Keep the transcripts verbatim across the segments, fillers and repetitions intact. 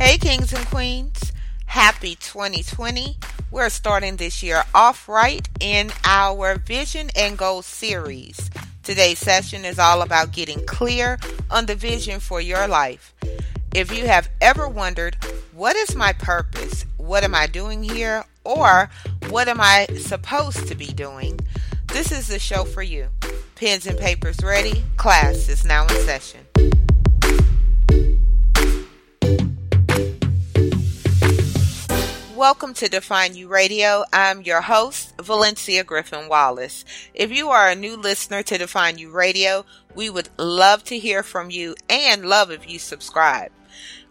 Hey kings and queens, happy twenty twenty. We're starting this year off right in our Vision and Goals series. Today's session is all about getting clear on the vision for your life. If you have ever wondered, what is my purpose? What am I doing here? Or what am I supposed to be doing? This is the show for you. Pens and papers ready. Class is now in session. Welcome to Define You Radio. I'm your host, Valencia Griffin Wallace. If you are a new listener to Define You Radio, we would love to hear from you and love if you subscribe.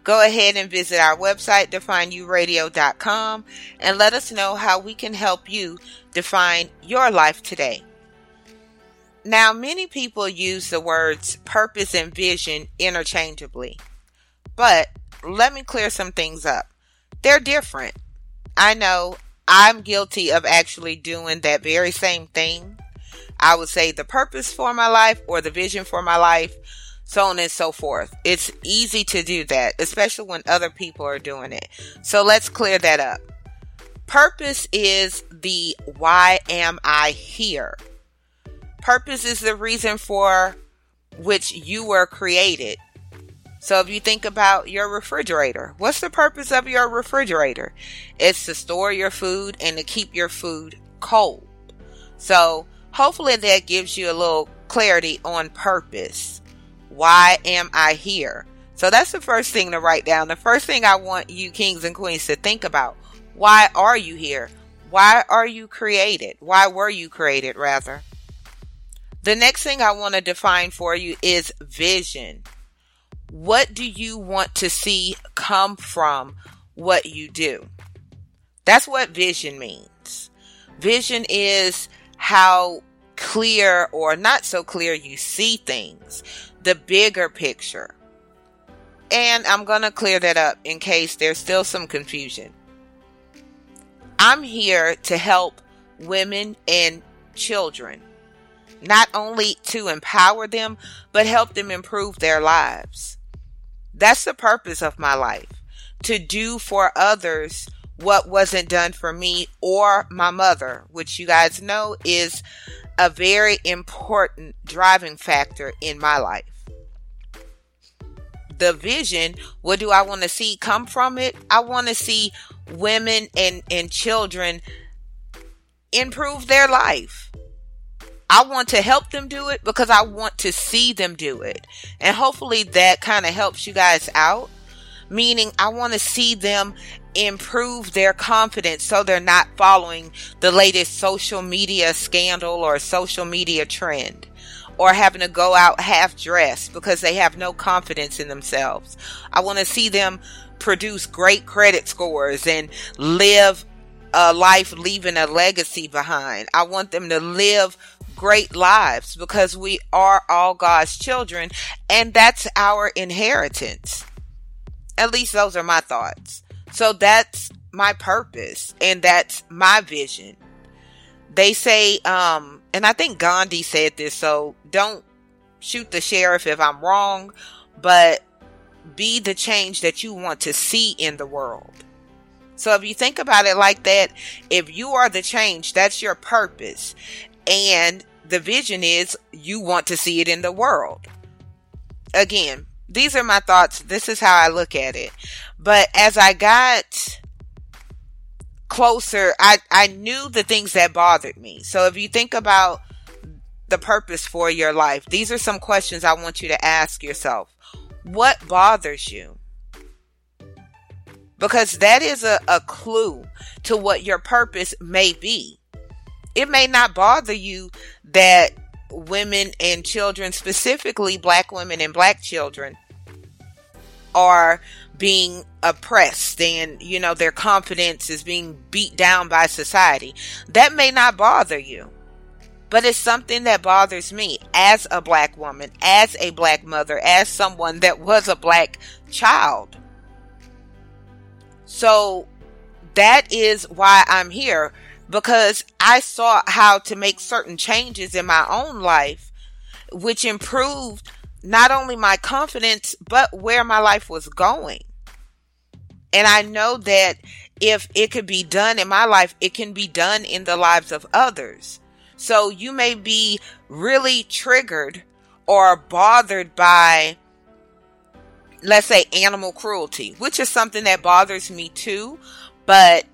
Go ahead and visit our website, define you radio dot com, and let us know how we can help you define your life today. Now, many people use the words purpose and vision interchangeably, but let me clear some things up. They're different. I know I'm guilty of actually doing that very same thing. I would say the purpose for my life or the vision for my life, so on and so forth. It's easy to do that, especially when other people are doing it. So let's clear that up. Purpose is the why am I here? Purpose is the reason for which you were created. So if you think about your refrigerator, what's the purpose of your refrigerator? It's to store your food and to keep your food cold. So hopefully that gives you a little clarity on purpose. Why am I here? So that's the first thing to write down. The first thing I want you kings and queens to think about. Why are you here? Why are you created? Why were you created rather? The next thing I want to define for you is vision. What do you want to see come from what you do? That's what vision means. Vision is how clear or not so clear you see things, the bigger picture. And I'm going to clear that up in case there's still some confusion. I'm here to help women and children, not only to empower them, but help them improve their lives. That's the purpose of my life, to do for others what wasn't done for me or my mother, which you guys know is a very important driving factor in my life. The vision, what do I want to see come from it? I want to see women and, and children improve their life. I want to help them do it because I want to see them do it. And hopefully that kind of helps you guys out. Meaning I want to see them improve their confidence so they're not following the latest social media scandal or social media trend, or having to go out half dressed because they have no confidence in themselves. I want to see them produce great credit scores and live a life leaving a legacy behind. I want them to live great lives because we are all God's children and that's our inheritance. At least those are my thoughts. So that's my purpose and that's my vision. They say, um, and I think Gandhi said this, so don't shoot the sheriff if I'm wrong, but be the change that you want to see in the world. So if you think about it like that, if you are the change, that's your purpose. And the vision is you want to see it in the world. Again, these are my thoughts. This is how I look at it. But as I got closer, I, I knew the things that bothered me. So if you think about the purpose for your life, these are some questions I want you to ask yourself. What bothers you? Because that is a, a clue to what your purpose may be. It may not bother you that women and children, specifically black women and black children, are being oppressed and, you know, their confidence is being beat down by society. That may not bother you, but it's something that bothers me as a black woman, as a black mother, as someone that was a black child. So that is why I'm here. Because I saw how to make certain changes in my own life, which improved not only my confidence, but where my life was going. And I know that if it could be done in my life, it can be done in the lives of others. So you may be really triggered or bothered by, let's say, animal cruelty, which is something that bothers me too. But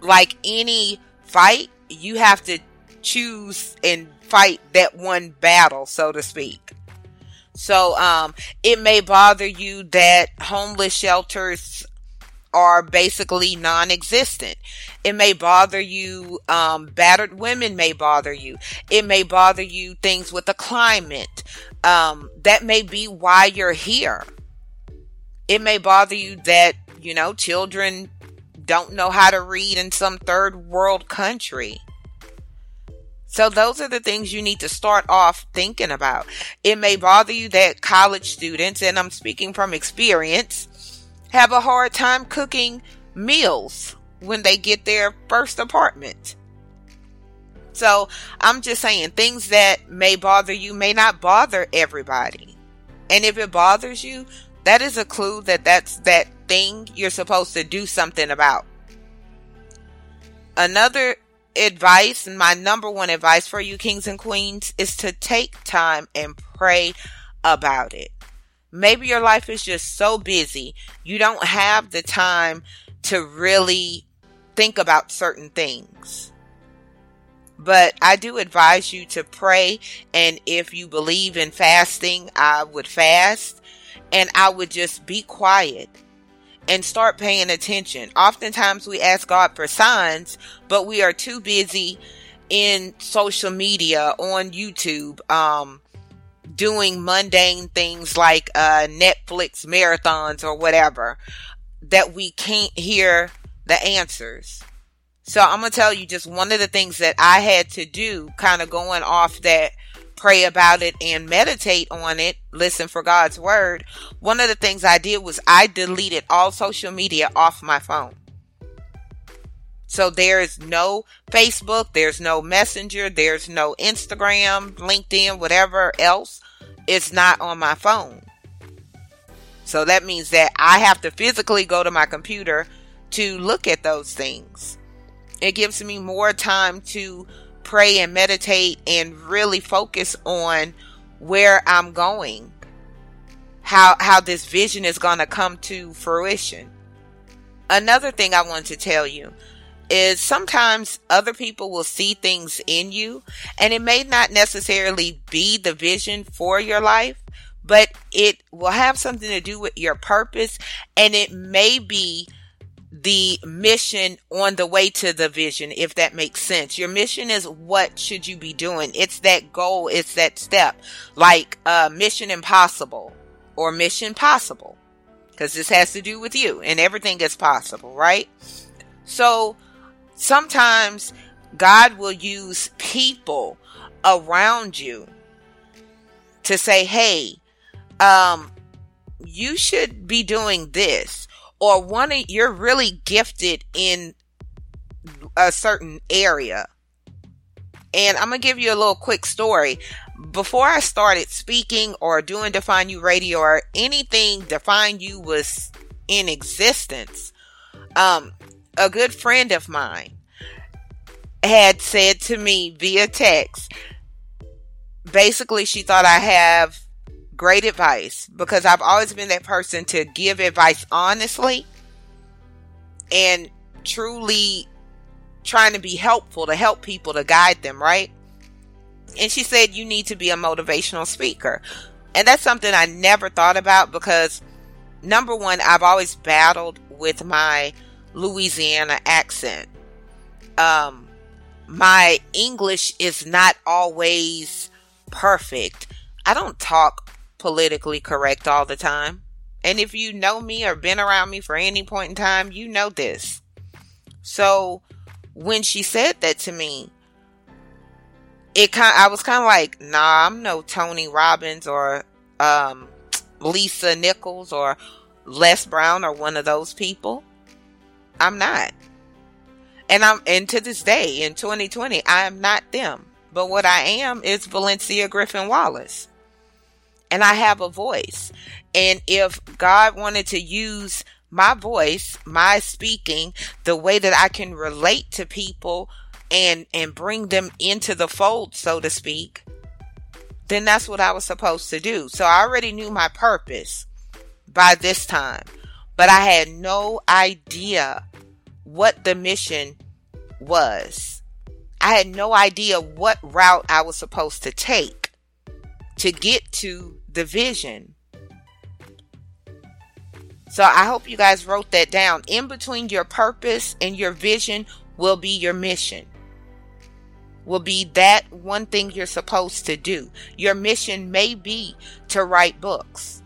like any fight, you have to choose and fight that one battle, so to speak. So um, it may bother you that homeless shelters are basically non-existent. It may bother you. Um, battered women may bother you. It may bother you things with the climate. Um, that may be why you're here. It may bother you that, you know, children don't know how to read in some third world country. So those are the things you need to start off thinking about. It may bother you that college students, and I'm speaking from experience, have a hard time cooking meals when they get their first apartment. So I'm just saying, things that may bother you may not bother everybody. And if it bothers you, that is a clue that that's that thing you're supposed to do something about. Another advice, and my number one advice for you kings and queens, is to take time and pray about it. Maybe your life is just so busy, you don't have the time to really think about certain things. But I do advise you to pray, and if you believe in fasting, I would fast, and I would just be quiet and start paying attention. Oftentimes we ask God for signs, but we are too busy in social media, on YouTube, um, doing mundane things like uh, Netflix marathons or whatever, that we can't hear the answers. So I'm going to tell you just one of the things that I had to do, kind of going off that pray about it and meditate on it, listen for God's word. One of the things I did was I deleted all social media off my phone. So there's no Facebook, there's no Messenger, there's no Instagram, LinkedIn, whatever else. It's not on my phone. So that means that I have to physically go to my computer to look at those things. It gives me more time to pray and meditate and really focus on where I'm going, how how this vision is going to come to fruition. Another thing I want to tell you is sometimes other people will see things in you, and it may not necessarily be the vision for your life, but it will have something to do with your purpose, and it may be the mission on the way to the vision, if that makes sense. Your mission is what should you be doing. It's that goal. It's that step, like uh, Mission Impossible or Mission Possible, because this has to do with you, and everything is possible, right? So sometimes God will use people around you to say, hey, um, you should be doing this. Or one of, you're really gifted in a certain area. And I'm going to give you a little quick story. Before I started speaking or doing Define You Radio or anything, Define You was in existence. Um, a good friend of mine had said to me via text, basically she thought I have great advice, because I've always been that person to give advice honestly and truly trying to be helpful, to help people, to guide them, right? And she said, you need to be a motivational speaker. And that's something I never thought about, because number one, I've always battled with my Louisiana accent. Um, my English is not always perfect. I don't talk politically correct all the time. And if you know me or been around me for any point in time, you know this. So when she said that to me, it kind I was kind of like, nah, I'm no Tony Robbins or um, Lisa Nichols or Les Brown or one of those people. I'm not. And I'm and to this day in twenty twenty, I am not them. But what I am is Valencia Griffin Wallace. And I have a voice. And if God wanted to use my voice, my speaking, the way that I can relate to people and, and bring them into the fold, so to speak, then that's what I was supposed to do. So I already knew my purpose by this time, but I had no idea what the mission was. I had no idea what route I was supposed to take to get to the vision. So I hope you guys wrote that down. In between your purpose and your vision will be your mission. Will be that one thing you're supposed to do. Your mission may be to write books.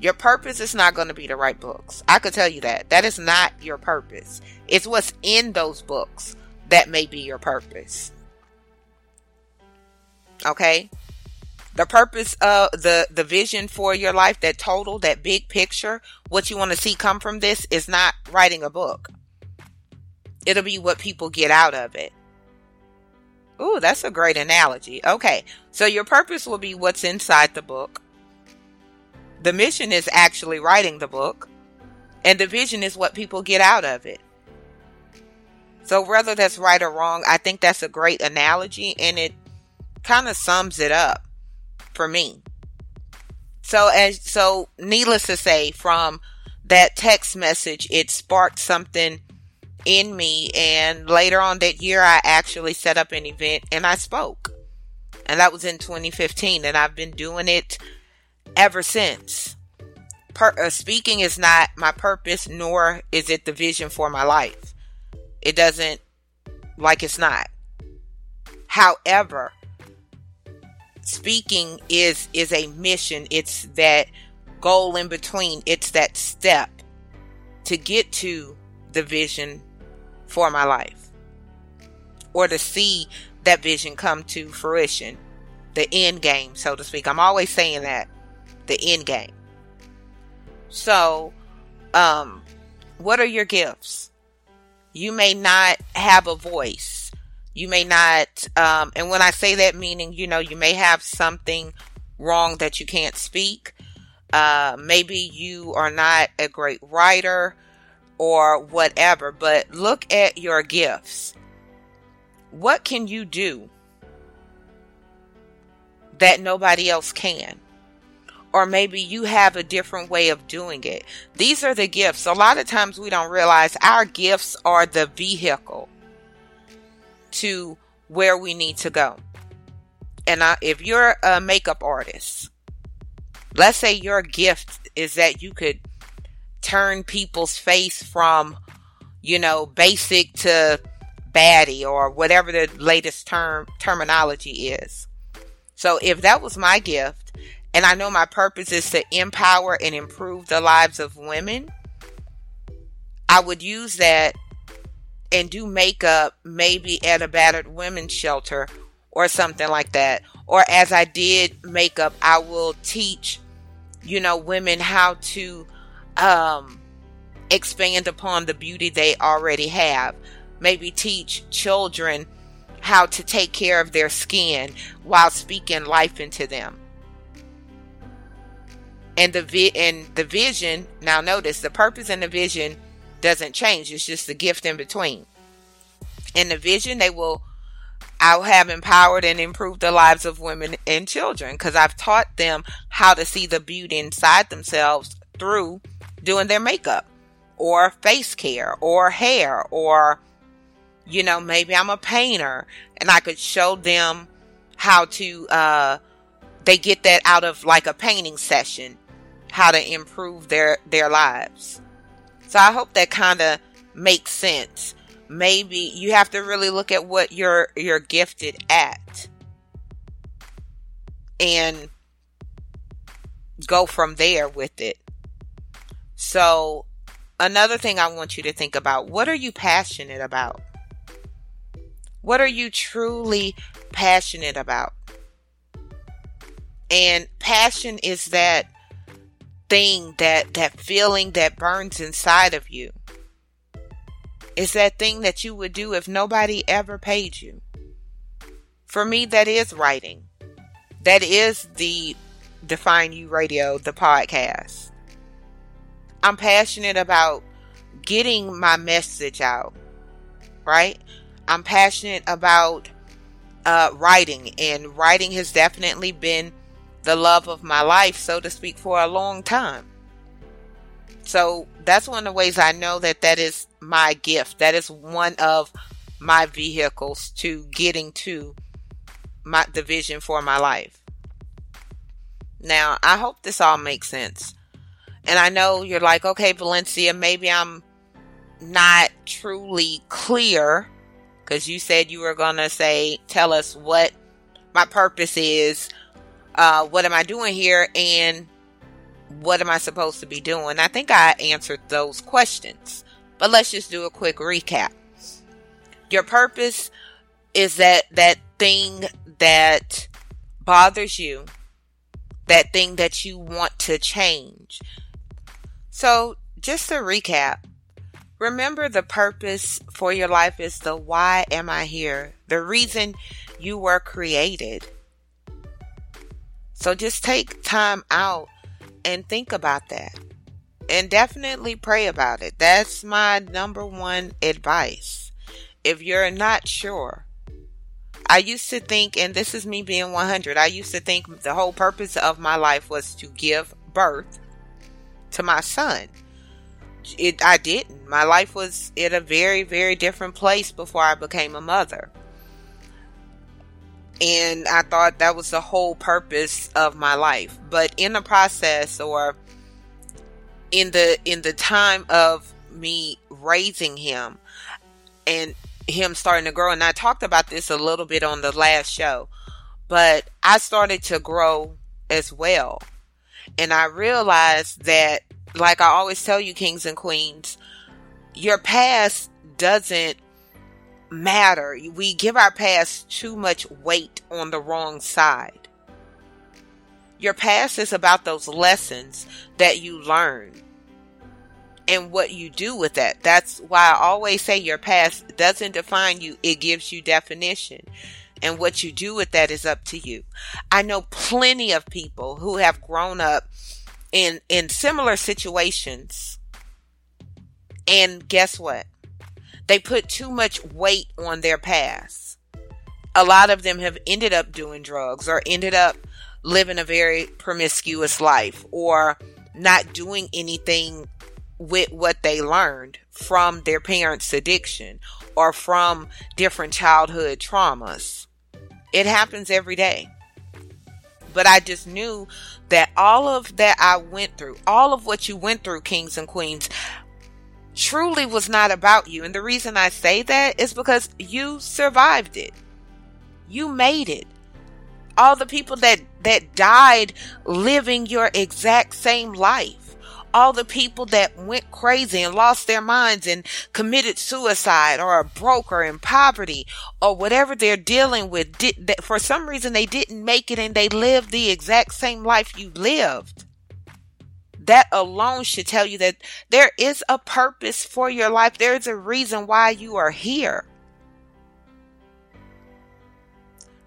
Your purpose is not going to be to write books. I could tell you that. That is not your purpose. It's what's in those books that may be your purpose. Okay? The purpose of the, the vision for your life, that total, that big picture, what you want to see come from this is not writing a book. It'll be what people get out of it. Ooh, that's a great analogy. Okay, so your purpose will be what's inside the book. The mission is actually writing the book, and the vision is what people get out of it. So whether that's right or wrong, I think that's a great analogy, and it kind of sums it up for me. So as so, needless to say, from that text message, it sparked something in me, and later on that year, I actually set up an event and I spoke, and that was in twenty fifteen, and I've been doing it ever since. Per- uh, speaking is not my purpose, nor is it the vision for my life. It doesn't, like it's not. However, speaking is is a mission. It's that goal in between. It's that step to get to the vision for my life, or to see that vision come to fruition, the end game, so to speak. I'm always saying that, the end game. So, um, what are your gifts? You may not have a voice. You may not, um, and when I say that, meaning, you know, you may have something wrong that you can't speak. Uh, maybe you are not a great writer or whatever, but look at your gifts. What can you do that nobody else can? Or maybe you have a different way of doing it. These are the gifts. A lot of times we don't realize our gifts are the vehicle to where we need to go. And I, if you're a makeup artist, let's say your gift is that you could turn people's face from, you know, basic to baddie, or whatever the latest term terminology is. So if that was my gift, and I know my purpose is to empower and improve the lives of women, I would use that and do makeup maybe at a battered women's shelter or something like that. Or as I did makeup, I will teach, you know, women how to um, expand upon the beauty they already have. Maybe teach children how to take care of their skin while speaking life into them. And the vi- and the vision, now notice, the purpose and the vision doesn't change. It's just the gift in between. In the vision, they will, I'll have empowered and improved the lives of women and children, because I've taught them how to see the beauty inside themselves through doing their makeup or face care or hair, or, you know, maybe I'm a painter and I could show them how to, uh, they get that out of like a painting session, how to improve their, their lives. So I hope that kind of makes sense. Maybe you have to really look at what you're, you're gifted at and go from there with it. So another thing I want you to think about, what are you passionate about? What are you truly passionate about? And passion is that thing, that, that feeling that burns inside of you. It's that thing that you would do if nobody ever paid you. For me, that is writing. That is the Define You Radio, the podcast. I'm passionate about getting my message out, right? I'm passionate about uh, writing, and writing has definitely been the love of my life, so to speak, for a long time. So that's one of the ways I know that that is my gift. That is one of my vehicles to getting to my the vision for my life. Now, I hope this all makes sense. And I know you're like, okay, Valencia, maybe I'm not truly clear, because you said you were going to say, tell us what my purpose is. Uh, what am I doing here? And what am I supposed to be doing? I think I answered those questions, but let's just do a quick recap. Your purpose is that, that thing that bothers you, that thing that you want to change. So just to recap, remember the purpose for your life is the why am I here? The reason you were created. So just take time out and think about that. And definitely pray about it. That's my number one advice. If you're not sure, I used to think, and this is me being one hundred, I used to think the whole purpose of my life was to give birth to my son. It, I didn't. My life was in a very, very different place before I became a mother. And I thought that was the whole purpose of my life. But in the process, or in the in the time of me raising him and him starting to grow, and I talked about this a little bit on the last show, but I started to grow as well. And I realized that, like I always tell you, kings and queens, your past doesn't matter. We give our past too much weight on the wrong side. Your past is about those lessons that you learn and what you do with that. That's why I always say your past doesn't define you. It gives you definition, and what you do with that is up to you. I know plenty of people who have grown up in, in similar situations, and guess what? They put too much weight on their past. A lot of them have ended up doing drugs, or ended up living a very promiscuous life, or not doing anything with what they learned from their parents' addiction or from different childhood traumas. It happens every day. But I just knew that all of that I went through, all of what you went through, kings and queens, truly was not about you. And the reason I say that is because you survived it. You made it. All the people that, that died living your exact same life. All the people that went crazy and lost their minds and committed suicide, or are broke, or in poverty, or whatever they're dealing with. Did, that for some reason they didn't make it, and they lived the exact same life you lived. That alone should tell you that there is a purpose for your life. There is a reason why you are here.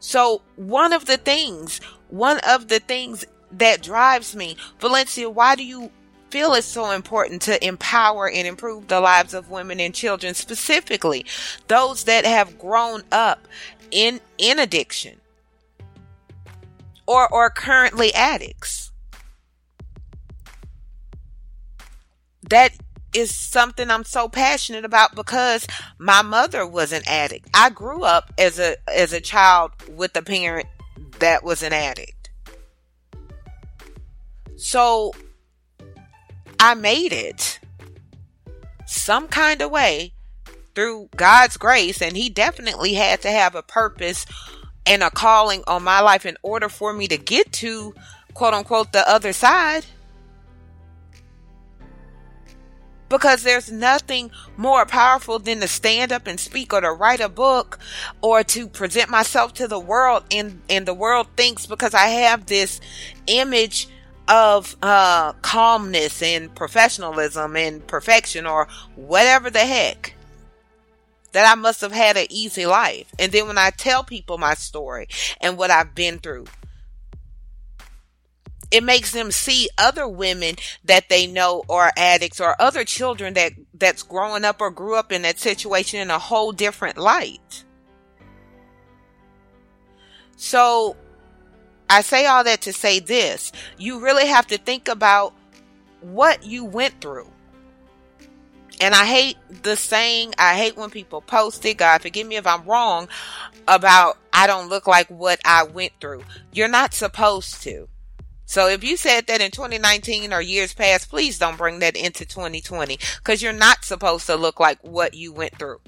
So one of the things, one of the things that drives me, Valencia, why do you feel it's so important to empower and improve the lives of women and children, specifically those that have grown up in, in addiction or are currently addicts? That is something I'm so passionate about, because my mother was an addict. I grew up as a as a child with a parent that was an addict. So I made it some kind of way through God's grace, and he definitely had to have a purpose and a calling on my life in order for me to get to, quote unquote, the other side. Because there's nothing more powerful than to stand up and speak, or to write a book, or to present myself to the world. And, and the world thinks, because I have this image of uh, calmness and professionalism and perfection, or whatever the heck, that I must have had an easy life. And then when I tell people my story and what I've been through, It makes them see other women that they know are addicts or other children that that's growing up or grew up in that situation in a whole different light. So I say all that to say this, you really have to think about what you went through. And I hate the saying, I hate when people post it, God forgive me if I'm wrong, about I don't look like what I went through. You're not supposed to. So if you said that in twenty nineteen or years past, please don't bring that into twenty twenty, because you're not supposed to look like what you went through.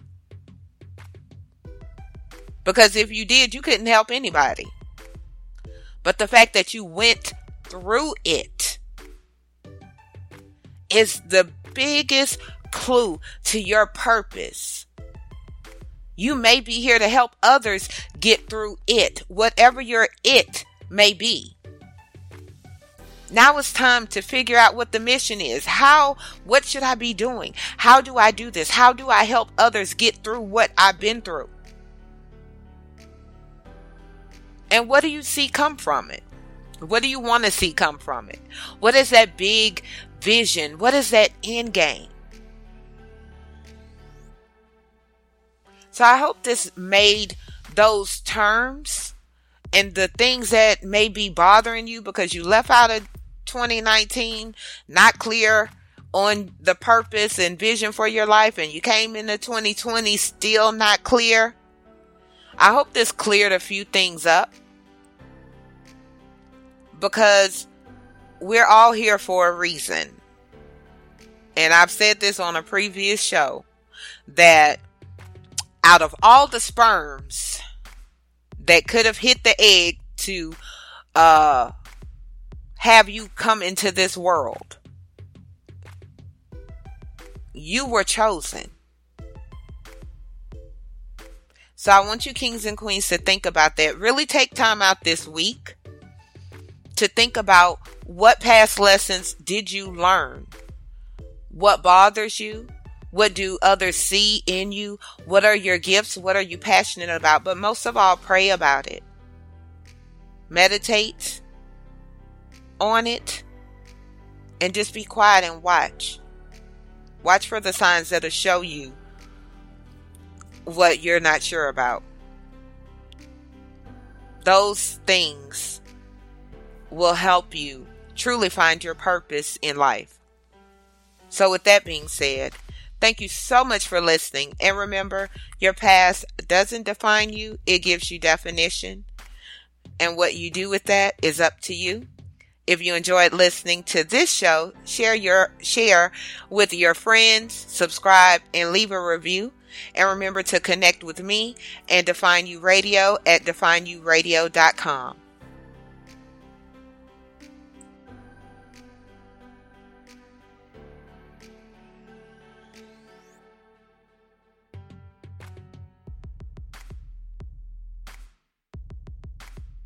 Because if you did, you couldn't help anybody. But the fact that you went through it is the biggest clue to your purpose. You may be here to help others get through it, whatever your it may be. Now it's time to figure out what the mission is. How, what should I be doing? How do I do this? How do I help others get through what I've been through? And what do you see come from it? What do you want to see come from it? What is that big vision? What is that end game? So I hope this made those terms and the things that may be bothering you because you left out of twenty nineteen, not clear on the purpose and vision for your life, and you came into twenty twenty still not clear. I hope this cleared a few things up, because we're all here for a reason. And I've said this on a previous show that out of all the sperms that could have hit the egg to uh, have you come into this world, you were chosen. So I want you kings and queens to think about that. Really take time out this week to think about what past lessons did you learn? What bothers you? What do others see in you? What are your gifts? What are you passionate about? But most of all, pray about it. Meditate on it and just be quiet and watch. Watch for the signs that'll show you what you're not sure about. Those things will help you truly find your purpose in life. So with that being said, thank you so much for listening. And remember, your past doesn't define you. It gives you definition. And what you do with that is up to you. If you enjoyed listening to this show, share your share with your friends, subscribe, and leave a review. And remember to connect with me and Define You Radio at define you radio dot com.